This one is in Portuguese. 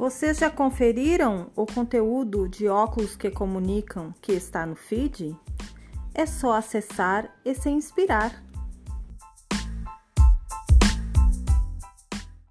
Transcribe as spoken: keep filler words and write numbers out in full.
Vocês já conferiram o conteúdo de Óculos que Comunicam que está no feed? É só acessar e se inspirar.